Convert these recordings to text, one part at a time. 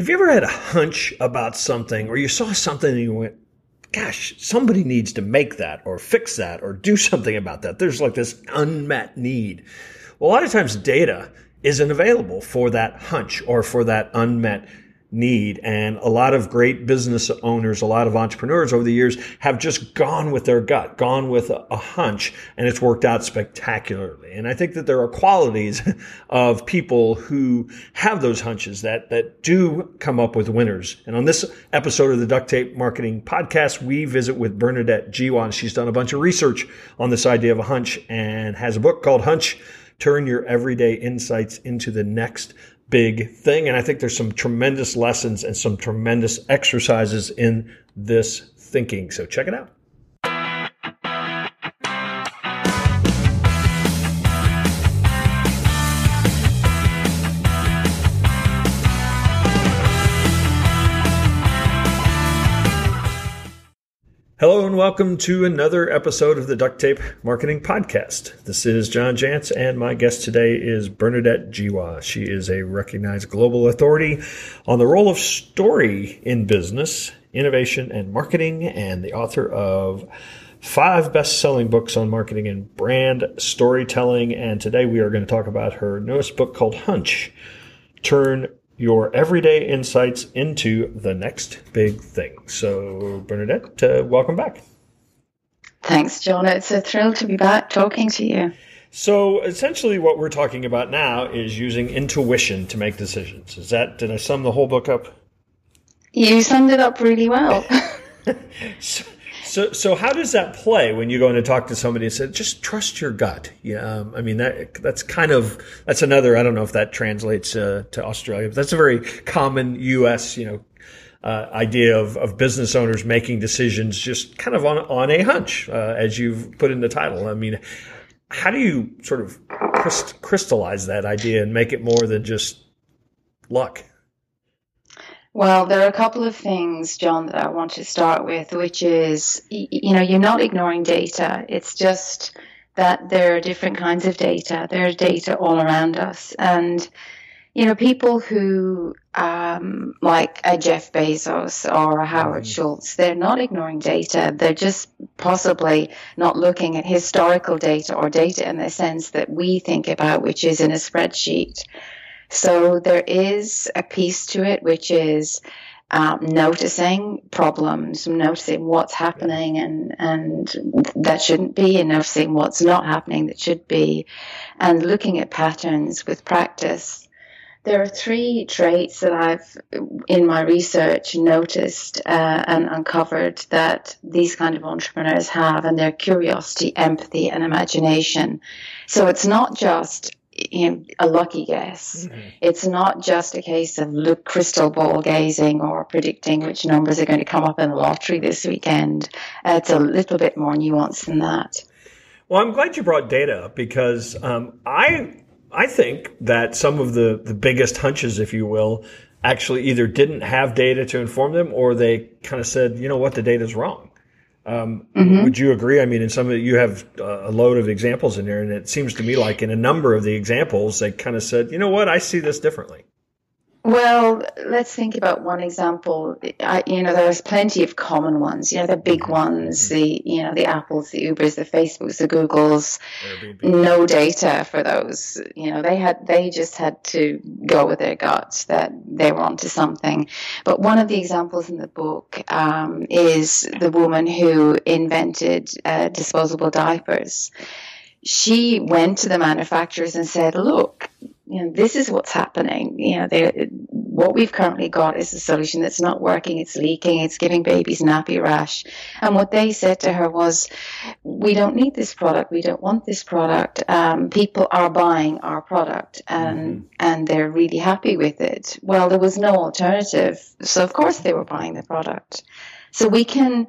Have you ever had a hunch about something, or you saw something and you went, gosh, somebody needs to make that or fix that or do something about that? There's like this unmet need. Well, a lot of times data isn't available for that hunch or for that unmet need. And a lot of great business owners, a lot of entrepreneurs over the years have just gone with their gut, gone with a hunch, and it's worked out spectacularly. And I think that there are qualities of people who have those hunches that do come up with winners. And on this episode of the Duct Tape Marketing Podcast, we visit with Bernadette Jiwa. She's done a bunch of research on this idea of a hunch and has a book called Hunch, Turn Your Everyday Insights into the Next Big Thing. And I think there's some tremendous lessons and some tremendous exercises in this thinking. So check it out. Hello and welcome to another episode of the Duct Tape Marketing Podcast. This is John Jantsch, and my guest today is Bernadette Jiwa. She is a recognized global authority on the role of story in business, innovation, and marketing, and the author of 5 best-selling books on marketing and brand storytelling. And today we are going to talk about her newest book called Hunch, Turn Your Everyday Insights into the Next Big Thing. So, Bernadette, welcome back. Thanks, John. It's a thrill to be back talking to you. So, essentially what we're talking about now is using intuition to make decisions. Did I sum the whole book up? You summed it up really well. So how does that play when you go in and talk to somebody and say, just trust your gut? Yeah, I mean, that's another, I don't know if that translates to Australia, but that's a very common U.S., idea of business owners making decisions just kind of on a hunch, as you've put in the title. I mean, how do you sort of crystallize that idea and make it more than just luck? Well, there are a couple of things, John, that I want to start with, which is, you're not ignoring data. It's just that there are different kinds of data. There are data all around us. And, people who, like a Jeff Bezos or a Howard Schultz, they're not ignoring data. They're just possibly not looking at historical data or data in the sense that we think about, which is in a spreadsheet. So there is a piece to it, which is noticing problems, noticing what's happening and that shouldn't be, and noticing what's not happening that should be, and looking at patterns with practice. There are 3 traits that I've, in my research, noticed and uncovered that these kind of entrepreneurs have, and they're curiosity, empathy, and imagination. So it's not just a lucky guess. Mm-hmm. It's not just a case of crystal ball gazing or predicting which numbers are going to come up in the lottery this weekend. It's a little bit more nuanced than that. Well, I'm glad you brought data up because I think that some of the biggest hunches, if you will, actually either didn't have data to inform them or they kind of said, you know what, the data's wrong. Would you agree? I mean, in some of you have a load of examples in there, and it seems to me like in a number of the examples, they kind of said, you know what, I see this differently. Well, let's think about one example. There's plenty of common ones, the big ones, the Apples, the Ubers, the Facebooks, the Googles, Airbnb. No data for those. They just had to go with their guts that they were onto something. But one of the examples in the book is the woman who invented disposable diapers. She went to the manufacturers and said, look, this is what's happening. What we've currently got is a solution that's not working, it's leaking, it's giving babies nappy rash. And what they said to her was, we don't need this product, we don't want this product. People are buying our product and they're really happy with it. Well, there was no alternative, so of course they were buying the product. So we can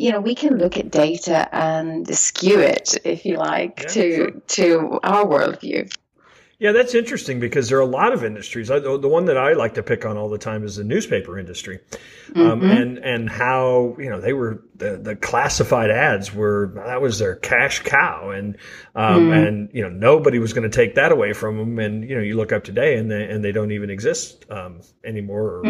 look at data and skew it, if you like, to our worldview. Yeah, that's interesting because there are a lot of industries. The one that I like to pick on all the time is the newspaper industry, and how, you know, they were the classified ads were, that was their cash cow, and you know, nobody was going to take that away from them. And you know, you look up today and they don't even exist anymore, or,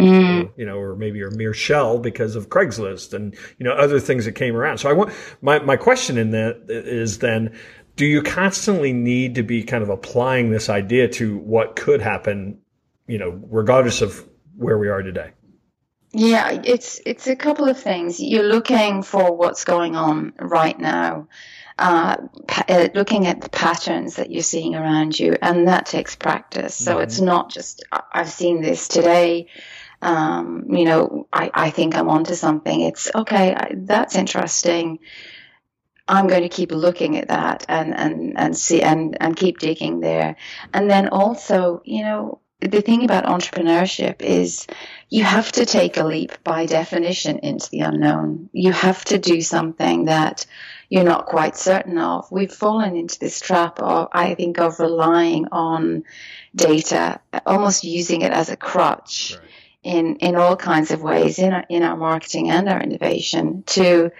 you know, or maybe a mere shell because of Craigslist and, you know, other things that came around. So I want my question in that is then, do you constantly need to be kind of applying this idea to what could happen, you know, regardless of where we are today? Yeah, it's a couple of things. You're looking for what's going on right now, looking at the patterns that you're seeing around you, and that takes practice. So it's not just, I've seen this today. You know, I think I'm onto something. It's okay. That's interesting. I'm going to keep looking at that and see and keep digging there. And then also, you know, the thing about entrepreneurship is you have to take a leap by definition into the unknown. You have to do something that you're not quite certain of. We've fallen into this trap of, I think, of relying on data, almost using it as a crutch. Right. In all kinds of ways, in our marketing and our innovation to,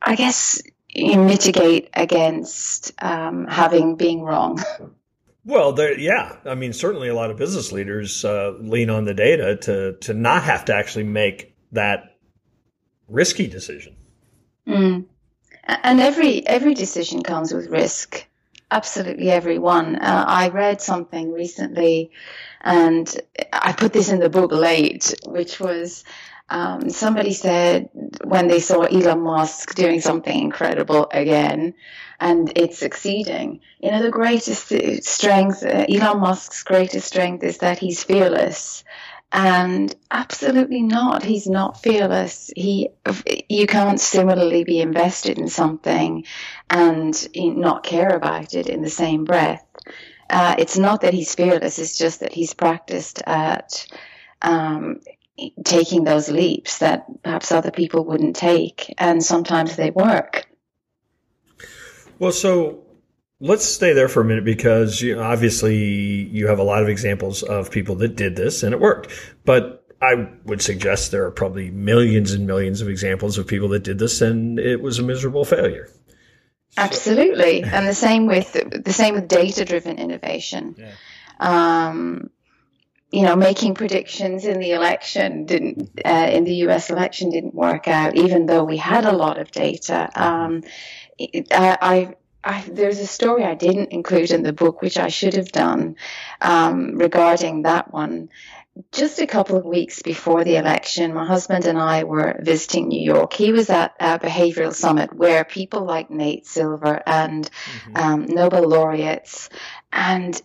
I guess, you mitigate against being wrong. Well, yeah. I mean, certainly a lot of business leaders lean on the data to not have to actually make that risky decision. Mm. And every decision comes with risk. Absolutely every one. I read something recently, and I put this in the book late, which was... somebody said when they saw Elon Musk doing something incredible again and it's succeeding, you know, the greatest strength, Elon Musk's greatest strength is that he's fearless. And absolutely not. He's not fearless. You can't similarly be invested in something and not care about it in the same breath. It's not that he's fearless. It's just that he's practiced at, taking those leaps that perhaps other people wouldn't take, and sometimes they work. Well, so let's stay there for a minute because, you know, obviously you have a lot of examples of people that did this and it worked, but I would suggest there are probably millions and millions of examples of people that did this and it was a miserable failure. Absolutely. And the same with data-driven innovation. Yeah. You know, making predictions in the election in the U.S. election didn't work out, even though we had a lot of data. There's a story I didn't include in the book, which I should have done, regarding that one. Just a couple of weeks before the election, my husband and I were visiting New York. He was at a behavioral summit where people like Nate Silver and Nobel laureates and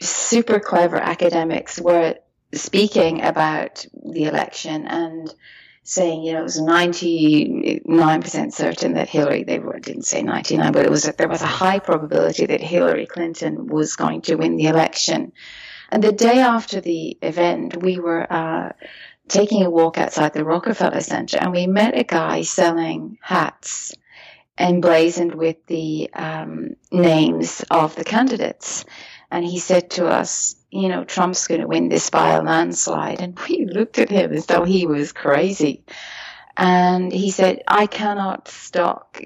super clever academics were speaking about the election and saying, you know, it was 99% certain that didn't say 99, but there was a high probability that Hillary Clinton was going to win the election. And the day after the event, we were taking a walk outside the Rockefeller Center, and we met a guy selling hats emblazoned with the names of the candidates. And he said to us, you know, Trump's going to win this by a landslide. And we looked at him as though he was crazy. And he said, I cannot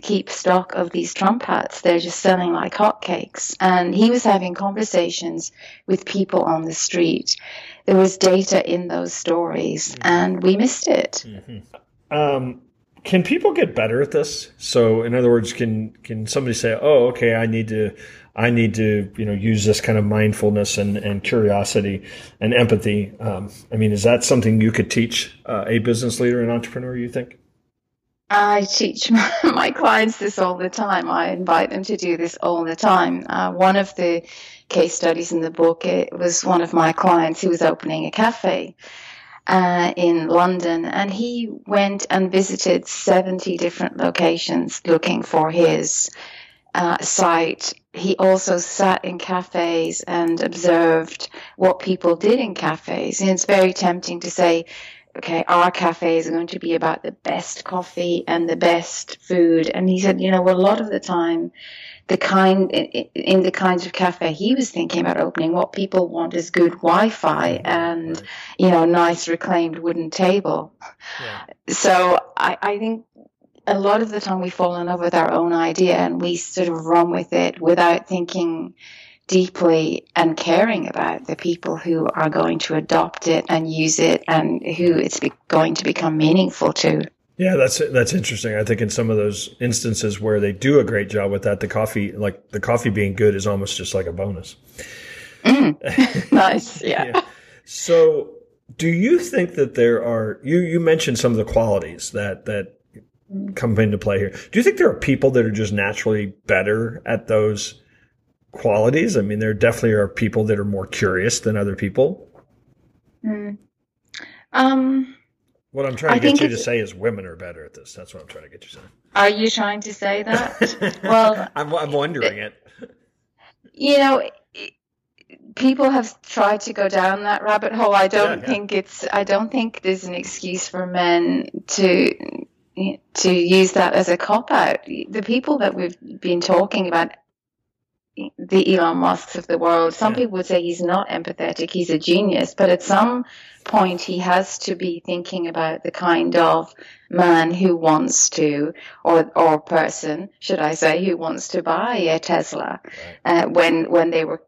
keep stock of these Trump hats. They're just selling like hotcakes. And he was having conversations with people on the street. There was data in those stories, and we missed it. Mm-hmm. Can people get better at this? So, in other words, can somebody say, "Oh, okay, I need to, you know, use this kind of mindfulness and curiosity and empathy"? I mean, is that something you could teach a business leader and entrepreneur? You think? I teach my clients this all the time. I invite them to do this all the time. One of the case studies in the book, it was one of my clients who was opening a cafe in London, and he went and visited 70 different locations looking for his site. He also sat in cafes and observed what people did in cafes. And it's very tempting to say, okay, our cafes are going to be about the best coffee and the best food. And he said, you know, a lot of the time, the kinds of cafe he was thinking about opening, what people want is good Wi-Fi and, right, you know, nice reclaimed wooden table. Yeah. So I think a lot of the time we fall in love with our own idea and we sort of run with it without thinking deeply and caring about the people who are going to adopt it and use it and who it's going to become meaningful to. Yeah, that's interesting. I think in some of those instances where they do a great job with that, the coffee being good is almost just like a bonus. Mm. Nice. Yeah. Yeah. So do you think that there are, you mentioned some of the qualities that come into play here. Do you think there are people that are just naturally better at those qualities? I mean, there definitely are people that are more curious than other people. Mm. What I'm trying to get you to say is women are better at this. That's what I'm trying to get you to say. Are you trying to say that? Well, I'm wondering it. You know, people have tried to go down that rabbit hole. I don't think there's an excuse for men to use that as a cop out. The people that we've been talking about, the Elon Musks of the world, some people would say he's not empathetic, he's a genius, but at some point he has to be thinking about the kind of man who wants to, or person, should I say, who wants to buy a Tesla. Right.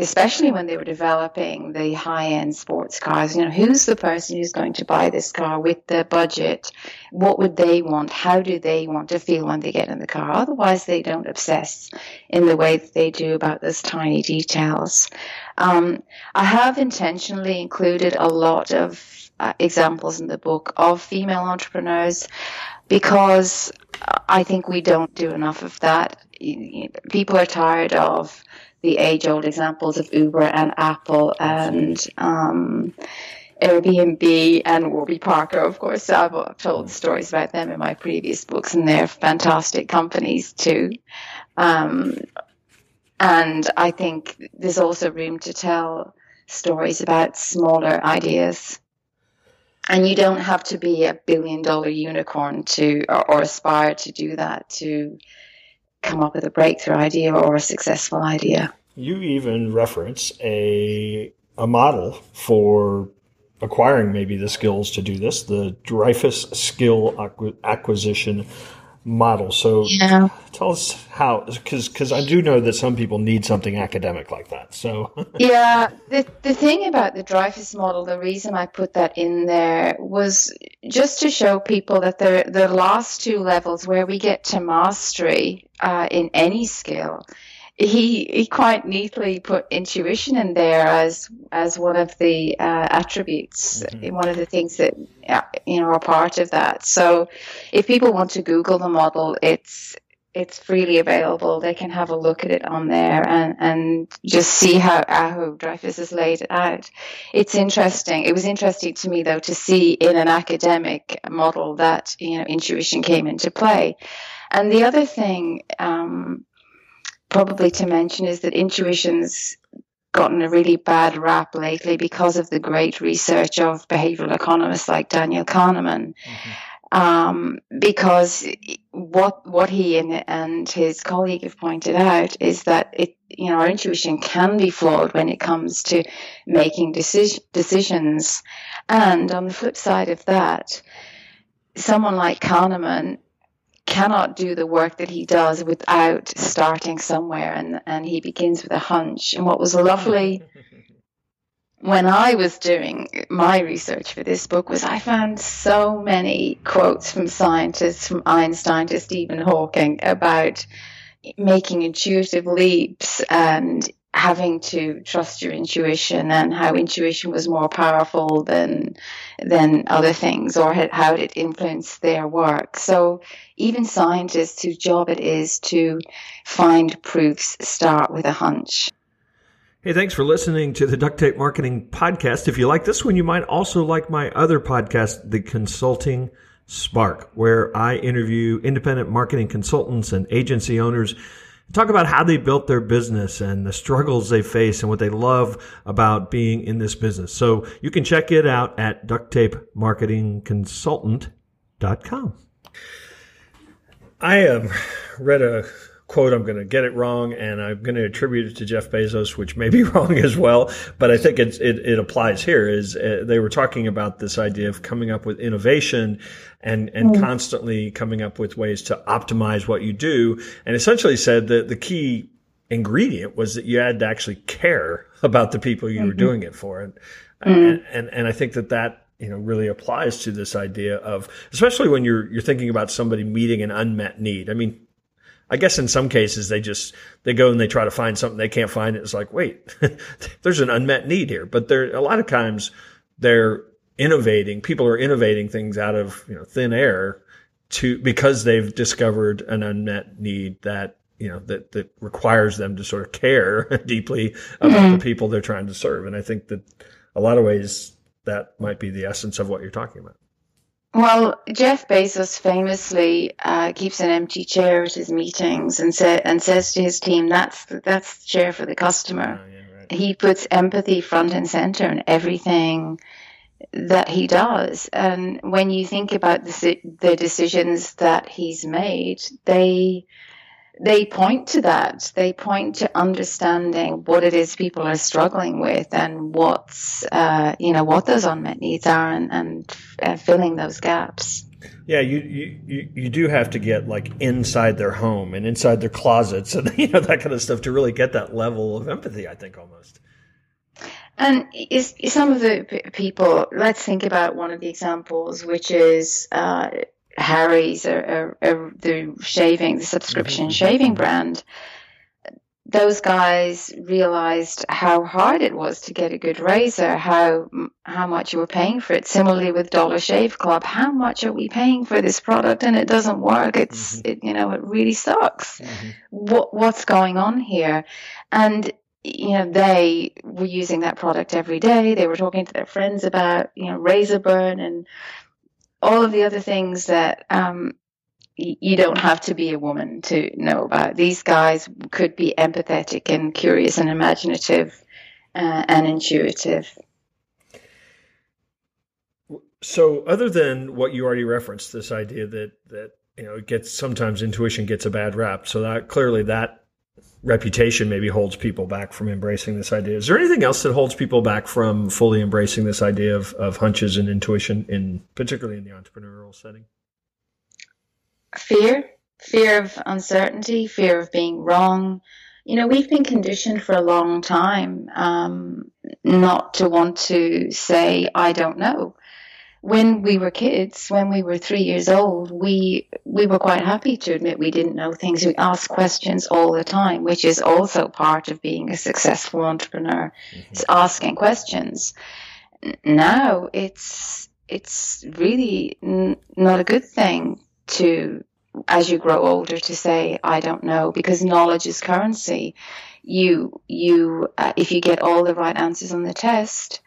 Especially when they were developing the high-end sports cars, you know, who's the person who's going to buy this car with the budget? What would they want? How do they want to feel when they get in the car? Otherwise, they don't obsess in the way that they do about those tiny details. I have intentionally included a lot of examples in the book of female entrepreneurs because I think we don't do enough of that. People are tired of the age-old examples of Uber and Apple and Airbnb and Warby Parker, of course. So I've told stories about them in my previous books, and they're fantastic companies too. And I think there's also room to tell stories about smaller ideas. And you don't have to be a billion-dollar unicorn or aspire to do that to come up with a breakthrough idea or a successful idea. You even reference a model for acquiring maybe the skills to do this, the Dreyfus Skill Acquisition Model. So tell us how, because I do know that some people need something academic like that. So yeah, the thing about the Dreyfus model, the reason I put that in there was just to show people that the last two levels where we get to mastery in any skill, he quite neatly put intuition in there as one of the attributes, mm-hmm, one of the things that, you know, are part of that. So if people want to Google the model, it's freely available. They can have a look at it on there and just see how Dreyfus is laid out. It's interesting. It was interesting to me, though, to see in an academic model that, you know, intuition came into play. And the other thing probably to mention is that intuition's gotten a really bad rap lately because of the great research of behavioral economists like Daniel Kahneman, mm-hmm, because what he and his colleague have pointed out is that our intuition can be flawed when it comes to making decisions. And on the flip side of that, someone like Kahneman cannot do the work that he does without starting somewhere, and he begins with a hunch. And what was lovely when I was doing my research for this book was I found so many quotes from scientists, from Einstein to Stephen Hawking, about making intuitive leaps and having to trust your intuition, and how intuition was more powerful than other things, or how it influenced their work. So even scientists whose job it is to find proofs start with a hunch. Hey, thanks for listening to the Duct Tape Marketing Podcast. If you like this one, you might also like my other podcast, The Consulting Spark, where I interview independent marketing consultants and agency owners Talk about how they built their business and the struggles they face and what they love about being in this business. So you can check it out at ducttapemarketingconsultant.com. I read a quote, I'm going to get it wrong, and I'm going to attribute it to Jeff Bezos, which may be wrong as well, but I think it applies here, is they were talking about this idea of coming up with innovation and constantly coming up with ways to optimize what you do, and essentially said that the key ingredient was that you had to actually care about the people you were doing it for. And I think that really applies to this idea of, especially when you're thinking about somebody meeting an unmet need. I mean, I guess in some cases they go and they try to find something they can't find. It's like, wait, there's an unmet need here. But a lot of times they're innovating. People are innovating things out of thin air because they've discovered an unmet need that requires them to sort of care deeply about the people they're trying to serve. And I think that a lot of ways, that might be the essence of what you're talking about. Well, Jeff Bezos famously keeps an empty chair at his meetings and says to his team, that's the chair for the customer. Oh, yeah, right. He puts empathy front and center in everything that he does. And when you think about the decisions that he's made, they point to that. They point to understanding what it is people are struggling with and what those unmet needs are and filling those gaps. Yeah, you do have to get like inside their home and inside their closets and that kind of stuff to really get that level of empathy, I think, almost. And is some of the people, let's think about one of the examples, which is Harry's, or the subscription shaving brand. Those guys realized how hard it was to get a good razor, how much you were paying for it. Similarly with Dollar Shave Club, how much are we paying for this product and it doesn't work? It really sucks. Mm-hmm. What's going on here? And they were using that product every day. They were talking to their friends about razor burn and all of the other things that you don't have to be a woman to know about. These guys could be empathetic and curious and imaginative and intuitive. So other than what you already referenced, this idea that it gets, sometimes intuition gets a bad rap. So that clearly that reputation maybe holds people back from embracing this idea. Is there anything else that holds people back from fully embracing this idea of hunches and intuition, particularly in the entrepreneurial setting? Fear of uncertainty, fear of being wrong. We've been conditioned for a long time not to want to say, I don't know. When we were kids, when we were 3 years old, we were quite happy to admit we didn't know things. We asked questions all the time, which is also part of being a successful entrepreneur. Mm-hmm. It's asking questions. Now it's really not a good thing to, as you grow older, to say I don't know, because knowledge is currency. You if you get all the right answers on the test,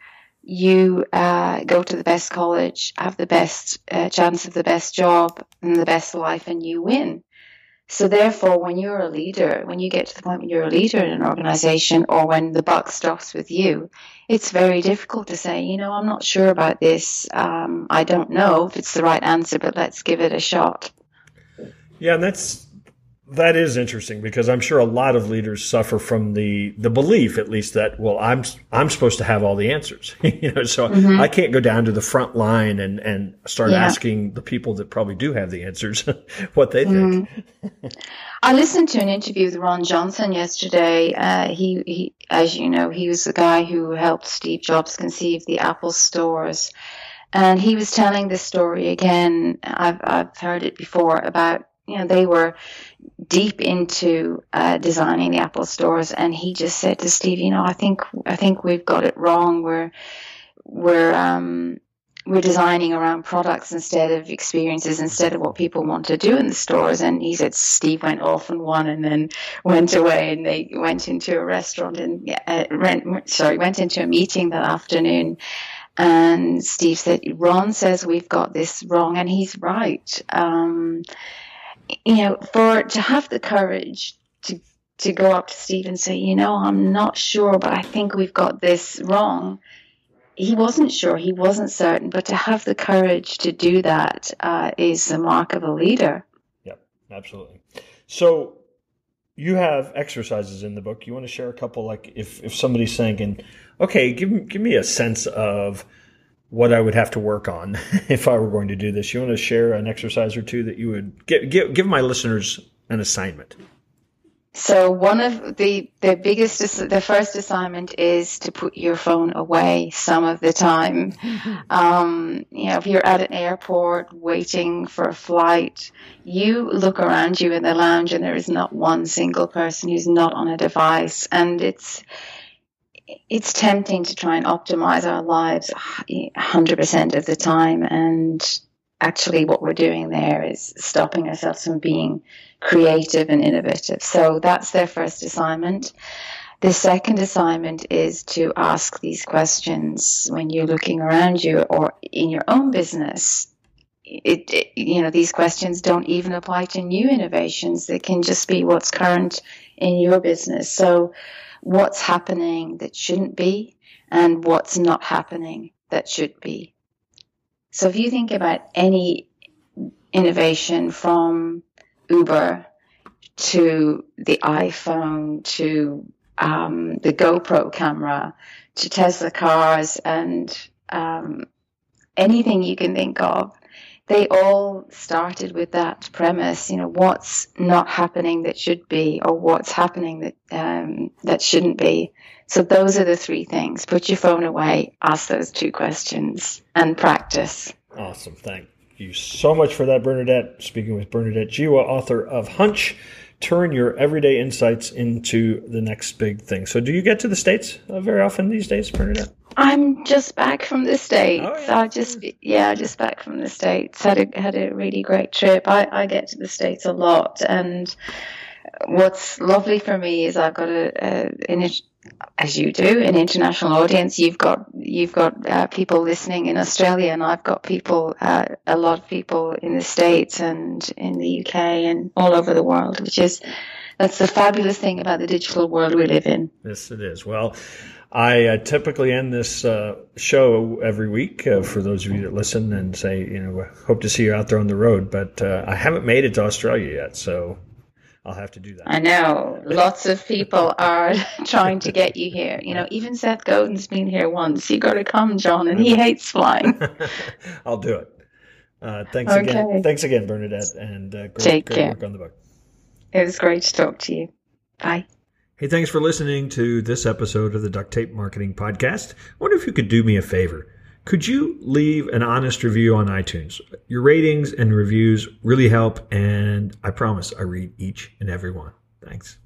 you go to the best college, have the best chance of the best job and the best life, and you win. So therefore, when you're a leader, when you get to the point when you're a leader in an organization, or when the buck stops with you, it's very difficult to say, I'm not sure about this. I don't know if it's the right answer, but let's give it a shot. Yeah, and that is interesting, because I'm sure a lot of leaders suffer from the belief, at least, that, well, I'm supposed to have all the answers, so I can't go down to the front line and start asking the people that probably do have the answers what they think. I listened to an interview with Ron Johnson yesterday. He, as you know, he was the guy who helped Steve Jobs conceive the Apple stores. And he was telling this story again. I've heard it before about, they were deep into designing the Apple stores, and he just said to Steve, I think we've got it wrong. We're designing around products instead of experiences, instead of what people want to do in the stores. And he said Steve went off and won, and then went away, and they went into a restaurant and went into a meeting that afternoon. And Steve said, Ron says we've got this wrong, and he's right. For to have the courage to to go up to Steve and say, you know, I'm not sure, but I think we've got this wrong. He wasn't sure, he wasn't certain, but to have the courage to do that is the mark of a leader. Yep, absolutely. So you have exercises in the book. You want to share a couple, like if somebody's thinking, okay, give me a sense of what I would have to work on if I were going to do this. You want to share an exercise or two that you would give my listeners an assignment? So one of the first assignment is to put your phone away some of the time. You know, if you're at an airport waiting for a flight, you look around you in the lounge and there is not one single person who's not on a device. And it's tempting to try and optimize our lives 100% of the time, and actually what we're doing there is stopping ourselves from being creative and innovative. So that's their first assignment. The second assignment is to ask these questions when you're looking around you or in your own business. These questions don't even apply to new innovations. They can just be what's current in your business. So what's happening that shouldn't be, and what's not happening that should be. So if you think about any innovation from Uber to the iPhone to the GoPro camera to Tesla cars and anything you can think of, they all started with that premise, you know, what's not happening that should be, or what's happening that that shouldn't be. So those are the three things. Put your phone away, ask those two questions, and practice. Awesome. Thank you so much for that, Bernadette. Speaking with Bernadette Jiwa, author of Hunch, Turn Your Everyday Insights into the Next Big Thing. So do you get to the States very often these days, Bernadette? I'm just back from the States. Oh, yeah. Just back from the States. Had a really great trip. I get to the States a lot, and what's lovely for me is I've got as you do, an international audience. You've got people listening in Australia, and I've got a lot of people in the States and in the UK and all over the world, that's the fabulous thing about the digital world we live in. Yes, it is. Well, I typically end this show every week for those of you that listen and say, you know, hope to see you out there on the road. But I haven't made it to Australia yet, so I'll have to do that. I know. Lots of people are trying to get you here. You know, even Seth Godin's been here once. You got to come, John, and he hates flying. I'll do it. Thanks again. Thanks again, Bernadette, and great work on the book. It was great to talk to you. Bye. Hey, thanks for listening to this episode of the Duct Tape Marketing Podcast. I wonder if you could do me a favor. Could you leave an honest review on iTunes? Your ratings and reviews really help, and I promise I read each and every one. Thanks.